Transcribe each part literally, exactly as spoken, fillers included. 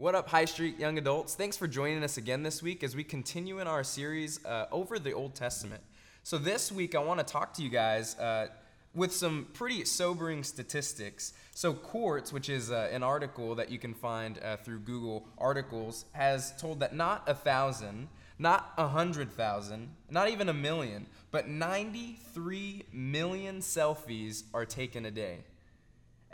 What up, High Street young adults? Thanks for joining us again this week as we continue in our series uh, over the Old Testament. So this week, I want to talk to you guys uh, with some pretty sobering statistics. So Quartz, which is uh, an article that you can find uh, through Google Articles, has told that not a thousand, not a hundred thousand, not even a million, but ninety-three million selfies are taken a day.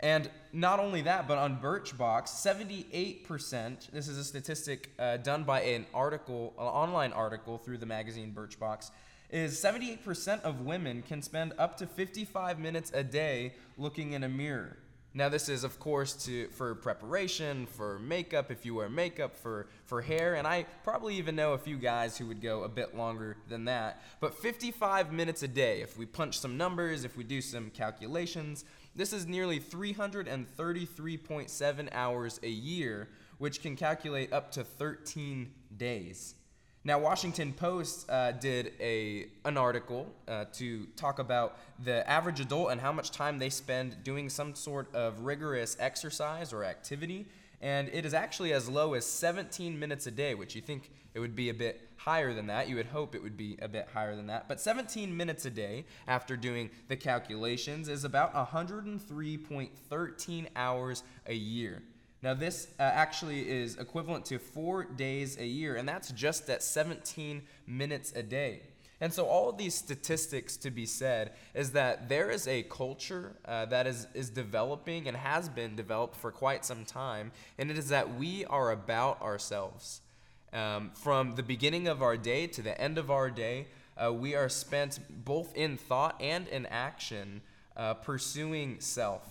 And not only that, but on Birchbox, seventy-eight percent, this is a statistic uh, done by an article, an online article through the magazine Birchbox, is seventy-eight percent of women can spend up to fifty-five minutes a day looking in a mirror. Now this is, of course, to for preparation, for makeup, if you wear makeup, for, for hair, and I probably even know a few guys who would go a bit longer than that. But fifty-five minutes a day, if we punch some numbers, if we do some calculations, this is nearly three hundred thirty-three point seven hours a year, which can calculate up to thirteen days. Now, Washington Post uh, did a an article uh, to talk about the average adult and how much time they spend doing some sort of rigorous exercise or activity, and it is actually as low as seventeen minutes a day, which you think it would be a bit higher than that. You would hope it would be a bit higher than that, but seventeen minutes a day after doing the calculations is about one hundred three point one three hours a year. Now this uh, actually is equivalent to four days a year, and that's just at seventeen minutes a day. And so all of these statistics to be said is that there is a culture uh, that is, is developing and has been developed for quite some time, and it is that we are about ourselves. Um, from the beginning of our day to the end of our day, uh, we are spent both in thought and in action uh, pursuing self.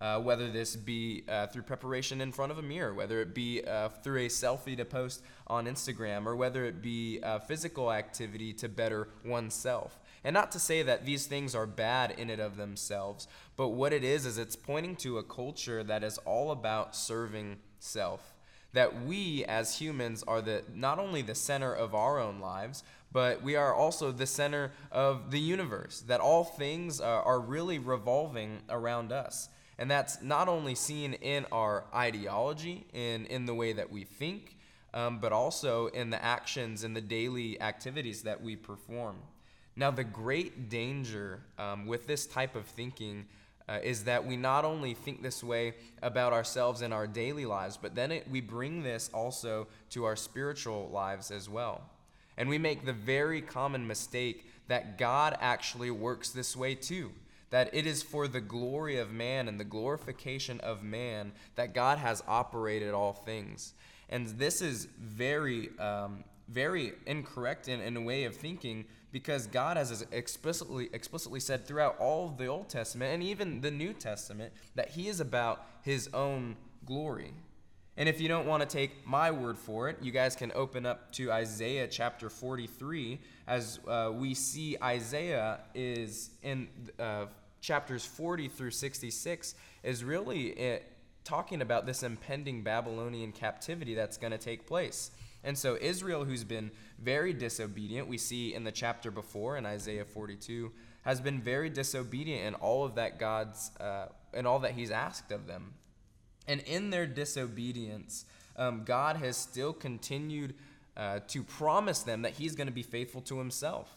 Uh, whether this be uh, through preparation in front of a mirror, whether it be uh, through a selfie to post on Instagram, or whether it be uh, physical activity to better oneself. And not to say that these things are bad in and of themselves, but what it is is it's pointing to a culture that is all about serving self. That we as humans are the not only the center of our own lives, but we are also the center of the universe, that all things uh, are really revolving around us. And that's not only seen in our ideology, in, in the way that we think, um, but also in the actions and the daily activities that we perform. Now, the great danger um, with this type of thinking uh, is that we not only think this way about ourselves in our daily lives, but then it, we bring this also to our spiritual lives as well. And we make the very common mistake that God actually works this way too. That it is for the glory of man and the glorification of man that God has operated all things. And this is very, um, very incorrect in, in a way of thinking, because God has explicitly, explicitly said throughout all of the Old Testament and even the New Testament that he is about his own glory. And if you don't want to take my word for it, you guys can open up to Isaiah chapter forty-three, as uh, we see Isaiah is in uh, chapters forty through sixty-six is really it, talking about this impending Babylonian captivity that's going to take place. And so Israel, who's been very disobedient, we see in the chapter before in Isaiah forty-two, has been very disobedient in all of that God's uh, in all that he's asked of them. And in their disobedience, um, God has still continued uh, to promise them that he's going to be faithful to himself.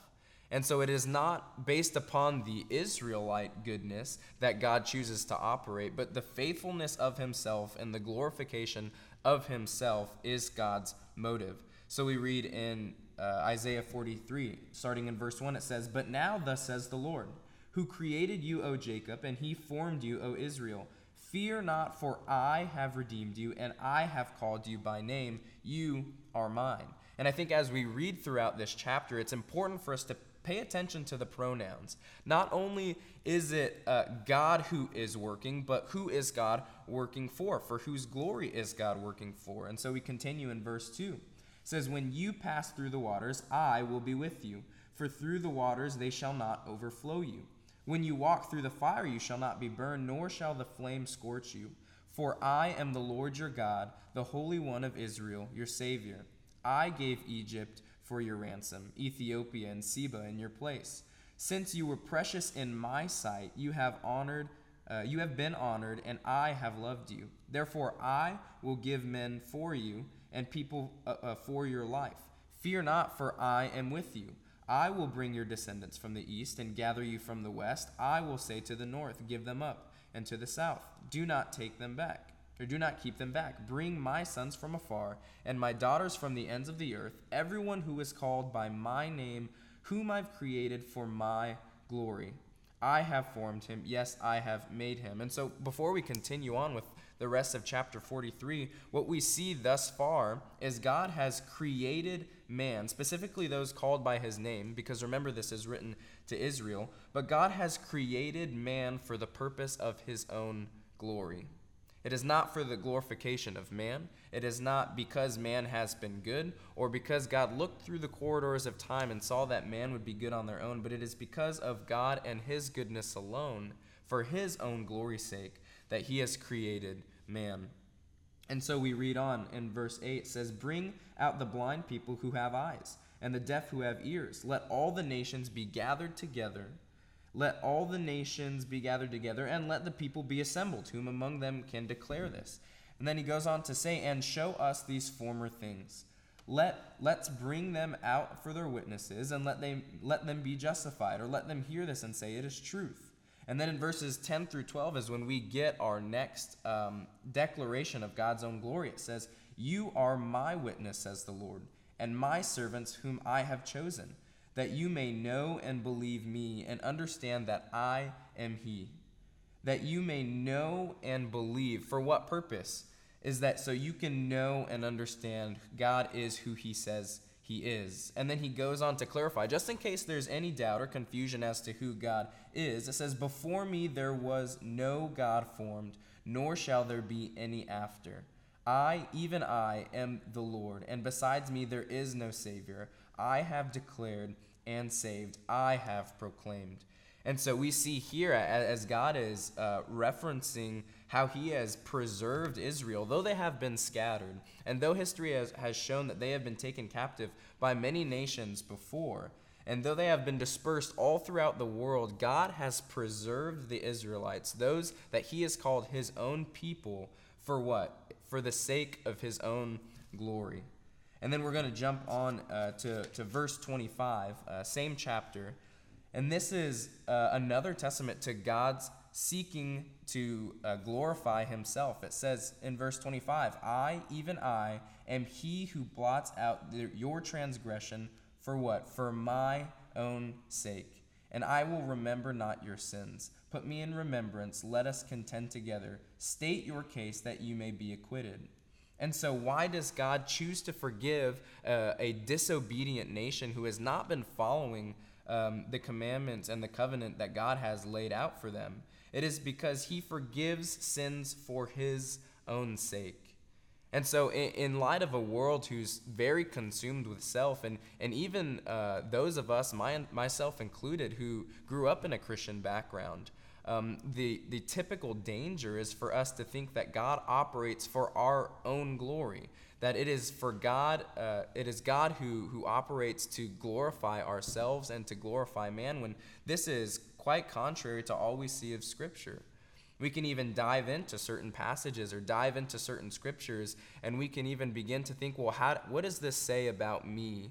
And so it is not based upon the Israelite goodness that God chooses to operate, but the faithfulness of himself and the glorification of himself is God's motive. So we read in uh, Isaiah forty-three, starting in verse one, it says, "But now thus says the Lord, who created you, O Jacob, and he formed you, O Israel. Fear not, for I have redeemed you, and I have called you by name. You are mine." And I think as we read throughout this chapter, it's important for us to pay attention to the pronouns. Not only is it uh, God who is working, but who is God working for? For whose glory is God working for? And so we continue in verse two. It says, "When you pass through the waters, I will be with you. For through the waters they shall not overflow you. When you walk through the fire, you shall not be burned, nor shall the flame scorch you. For I am the Lord your God, the Holy One of Israel, your Savior. I gave Egypt for your ransom, Ethiopia and Seba in your place. Since you were precious in my sight, you have honored Uh, you have been honored, and I have loved you. Therefore, I will give men for you and people uh, uh, for your life. Fear not, for I am with you. I will bring your descendants from the east and gather you from the west. I will say to the north, give them up, and to the south, do not take them back, or do not keep them back. Bring my sons from afar and my daughters from the ends of the earth, everyone who is called by my name, whom I've created for my glory. I have formed him. Yes, I have made him. And so before we continue on with the rest of chapter forty-three, what we see thus far is God has created man, specifically those called by his name, because remember this is written to Israel, but God has created man for the purpose of his own glory. It is not for the glorification of man. It is not because man has been good or because God looked through the corridors of time and saw that man would be good on their own, but it is because of God and his goodness alone, for his own glory's sake, that he has created man. And so we read on in verse eight, it says, bring out the blind people who have eyes and the deaf who have ears. Let all the nations be gathered together. Let all the nations be gathered together, and let the people be assembled, whom among them can declare this. And then he goes on to say, and show us these former things. Let, let's bring them out for their witnesses, and let, they, let them be justified, or let them hear this and say it is truth. And then in verses ten through twelve is when we get our next um, declaration of God's own glory. It says, you are my witness, says the Lord, and my servants whom I have chosen, that you may know and believe me and understand that I am he. That you may know and believe. For what purpose? Is that so you can know and understand God is who he says he is. And then he goes on to clarify, just in case there's any doubt or confusion as to who God is, it says, before me there was no God formed, nor shall there be any after. I, even I, am the Lord, and besides me there is no Savior. I have declared and saved. I have proclaimed. And so we see here as God is uh, referencing how he has preserved Israel, though they have been scattered, and though history has, has shown that they have been taken captive by many nations before, and though they have been dispersed all throughout the world, God has preserved the Israelites, those that he has called his own people, for what? For the sake of his own glory. And then we're going to jump on uh, to, to verse twenty-five, uh, same chapter. And this is uh, another testament to God's seeking to uh, glorify himself. It says in verse twenty-five, I, even I, am he who blots out the, your transgression for what? For my own sake. And I will remember not your sins. Put me in remembrance. Let us contend together. State your case that you may be acquitted. And so why does God choose to forgive uh, a disobedient nation who has not been following um, the commandments and the covenant that God has laid out for them? It is because he forgives sins for his own sake. And so in, in light of a world who's very consumed with self, and, and even uh, those of us, my, myself included, who grew up in a Christian background, Um, the, the typical danger is for us to think that God operates for our own glory, that it is for God, uh, it is God who, who operates to glorify ourselves and to glorify man, when this is quite contrary to all we see of Scripture. We can even dive into certain passages or dive into certain scriptures, and we can even begin to think, well, how, what does this say about me?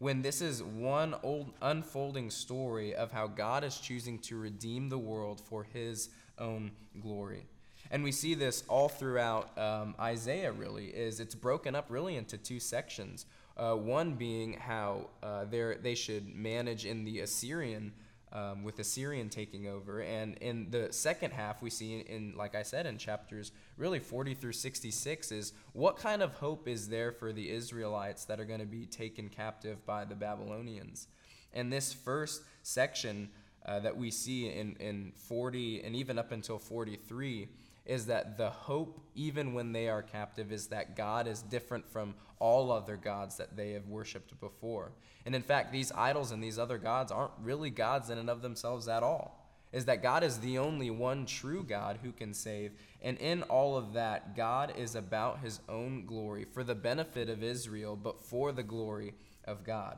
When this is one old unfolding story of how God is choosing to redeem the world for his own glory. And we see this all throughout um, Isaiah, really, is it's broken up really into two sections. Uh, one being how uh, they should manage in the Assyrian, um, with Assyrian taking over. And in the second half, we see, in, in like I said, in chapters really forty through sixty-six, is what kind of hope is there for the Israelites that are going to be taken captive by the Babylonians? And this first section uh, that we see in, in forty and even up until forty-three is that the hope, even when they are captive, is that God is different from all other gods that they have worshipped before. And in fact, these idols and these other gods aren't really gods in and of themselves at all. Is that God is the only one true God who can save. And in all of that, God is about his own glory for the benefit of Israel, but for the glory of God.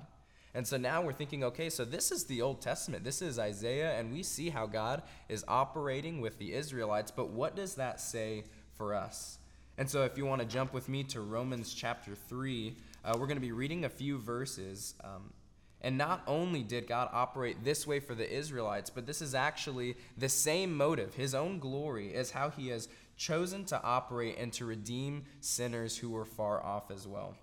And so now we're thinking, okay, so this is the Old Testament. This is Isaiah, and we see how God is operating with the Israelites, but what does that say for us? And so if you want to jump with me to Romans chapter three, uh, we're going to be reading a few verses. Um, and not only did God operate this way for the Israelites, but this is actually the same motive, his own glory, is how he has chosen to operate and to redeem sinners who were far off as well.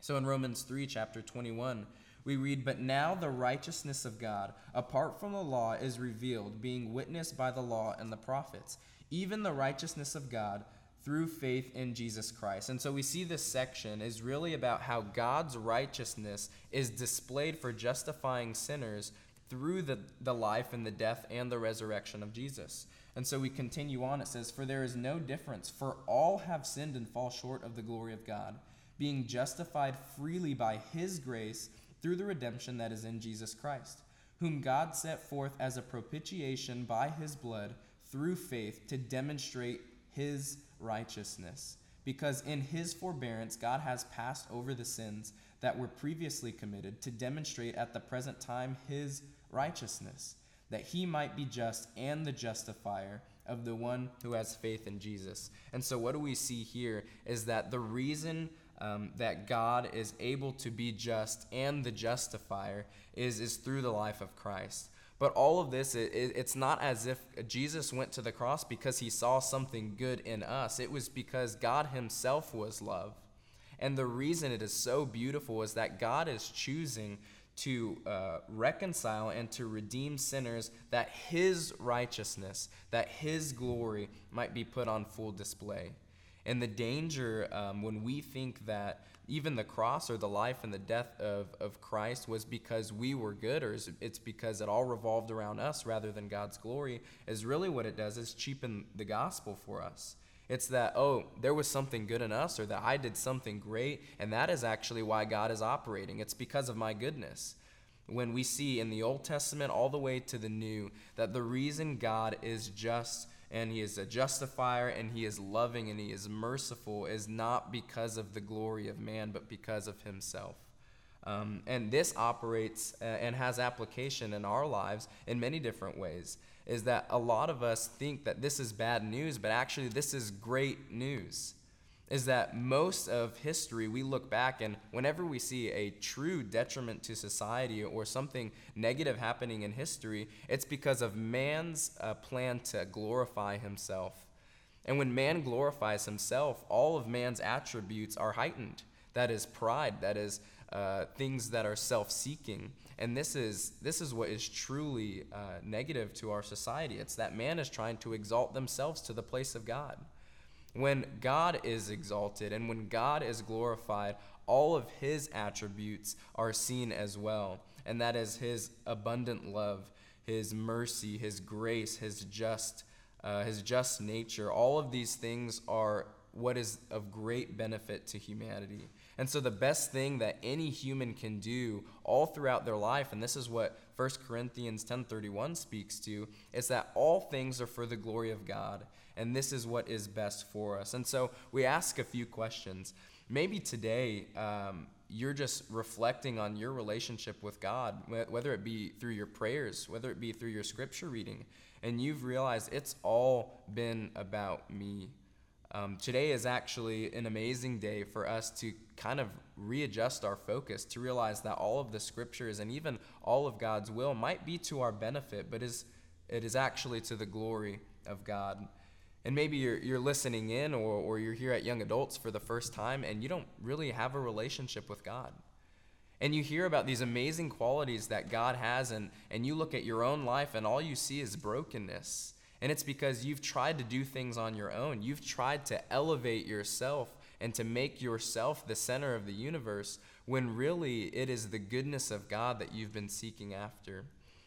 So in Romans three, chapter twenty-one, we read, "But now the righteousness of God, apart from the law, is revealed, being witnessed by the law and the prophets, even the righteousness of God through faith in Jesus Christ." And so we see this section is really about how God's righteousness is displayed for justifying sinners through the, the life and the death and the resurrection of Jesus. And so we continue on. It says, "For there is no difference, for all have sinned and fall short of the glory of God, being justified freely by his grace through the redemption that is in Jesus Christ, whom God set forth as a propitiation by his blood through faith to demonstrate his righteousness, because in his forbearance God has passed over the sins that were previously committed to demonstrate at the present time his righteousness, that he might be just and the justifier of the one who has faith in Jesus." And so what do we see here is that the reason Um, that God is able to be just and the justifier is, is through the life of Christ. But all of this, it, it's not as if Jesus went to the cross because he saw something good in us. It was because God himself was love. And the reason it is so beautiful is that God is choosing to uh, reconcile and to redeem sinners, that his righteousness, that his glory might be put on full display. And the danger um, when we think that even the cross or the life and the death of, of Christ was because we were good, or it's because it all revolved around us rather than God's glory, is really what it does is cheapen the gospel for us. It's that, oh, there was something good in us, or that I did something great, and that is actually why God is operating. It's because of my goodness. When we see in the Old Testament all the way to the New that the reason God is just and he is a justifier, and he is loving, and he is merciful, is not because of the glory of man, but because of himself. Um, and this operates uh, and has application in our lives in many different ways, is that a lot of us think that this is bad news, but actually this is great news, is that most of history, we look back, and whenever we see a true detriment to society or something negative happening in history, it's because of man's uh, plan to glorify himself. And when man glorifies himself, all of man's attributes are heightened. That is pride, that is uh, things that are self-seeking. And this is this is what is truly uh, negative to our society. It's that man is trying to exalt themselves to the place of God. When God is exalted and when God is glorified, all of his attributes are seen as well. And that is his abundant love, his mercy, his grace, his just, uh, his just nature. All of these things are what is of great benefit to humanity. And so the best thing that any human can do all throughout their life, and this is what First Corinthians ten thirty-one speaks to, is that all things are for the glory of God, and this is what is best for us. And so we ask a few questions. Maybe today um, you're just reflecting on your relationship with God, whether it be through your prayers, whether it be through your scripture reading, and you've realized it's all been about me. Um, today is actually an amazing day for us to kind of readjust our focus, to realize that all of the scriptures and even all of God's will might be to our benefit, but is it is actually to the glory of God. And maybe you're you're listening in or, or you're here at Young Adults for the first time and you don't really have a relationship with God. And you hear about these amazing qualities that God has, and, and you look at your own life and all you see is brokenness. And it's because you've tried to do things on your own. You've tried to elevate yourself and to make yourself the center of the universe, when really it is the goodness of God that you've been seeking after.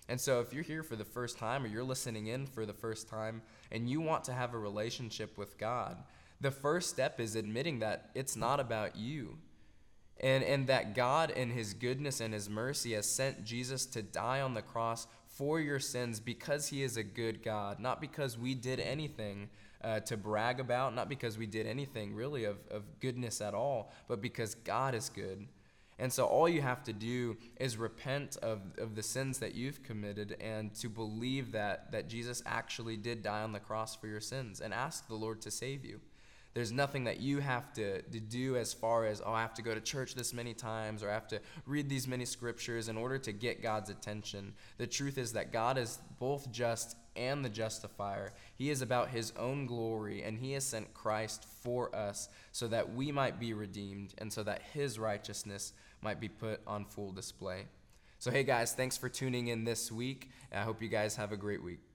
And so if you're here for the first time, or you're listening in for the first time, and you want to have a relationship with God, the first step is admitting that it's not about you. And, and that God in his goodness and his mercy has sent Jesus to die on the cross for your sins, because he is a good God, not because we did anything uh, to brag about, not because we did anything really of, of goodness at all, but because God is good. And so all you have to do is repent of, of the sins that you've committed and to believe that, that Jesus actually did die on the cross for your sins, and ask the Lord to save you. There's nothing that you have to, to do as far as, oh, I have to go to church this many times, or I have to read these many scriptures in order to get God's attention. The truth is that God is both just and the justifier. He is about his own glory, and he has sent Christ for us so that we might be redeemed and so that his righteousness might be put on full display. So hey guys, thanks for tuning in this week. I hope you guys have a great week.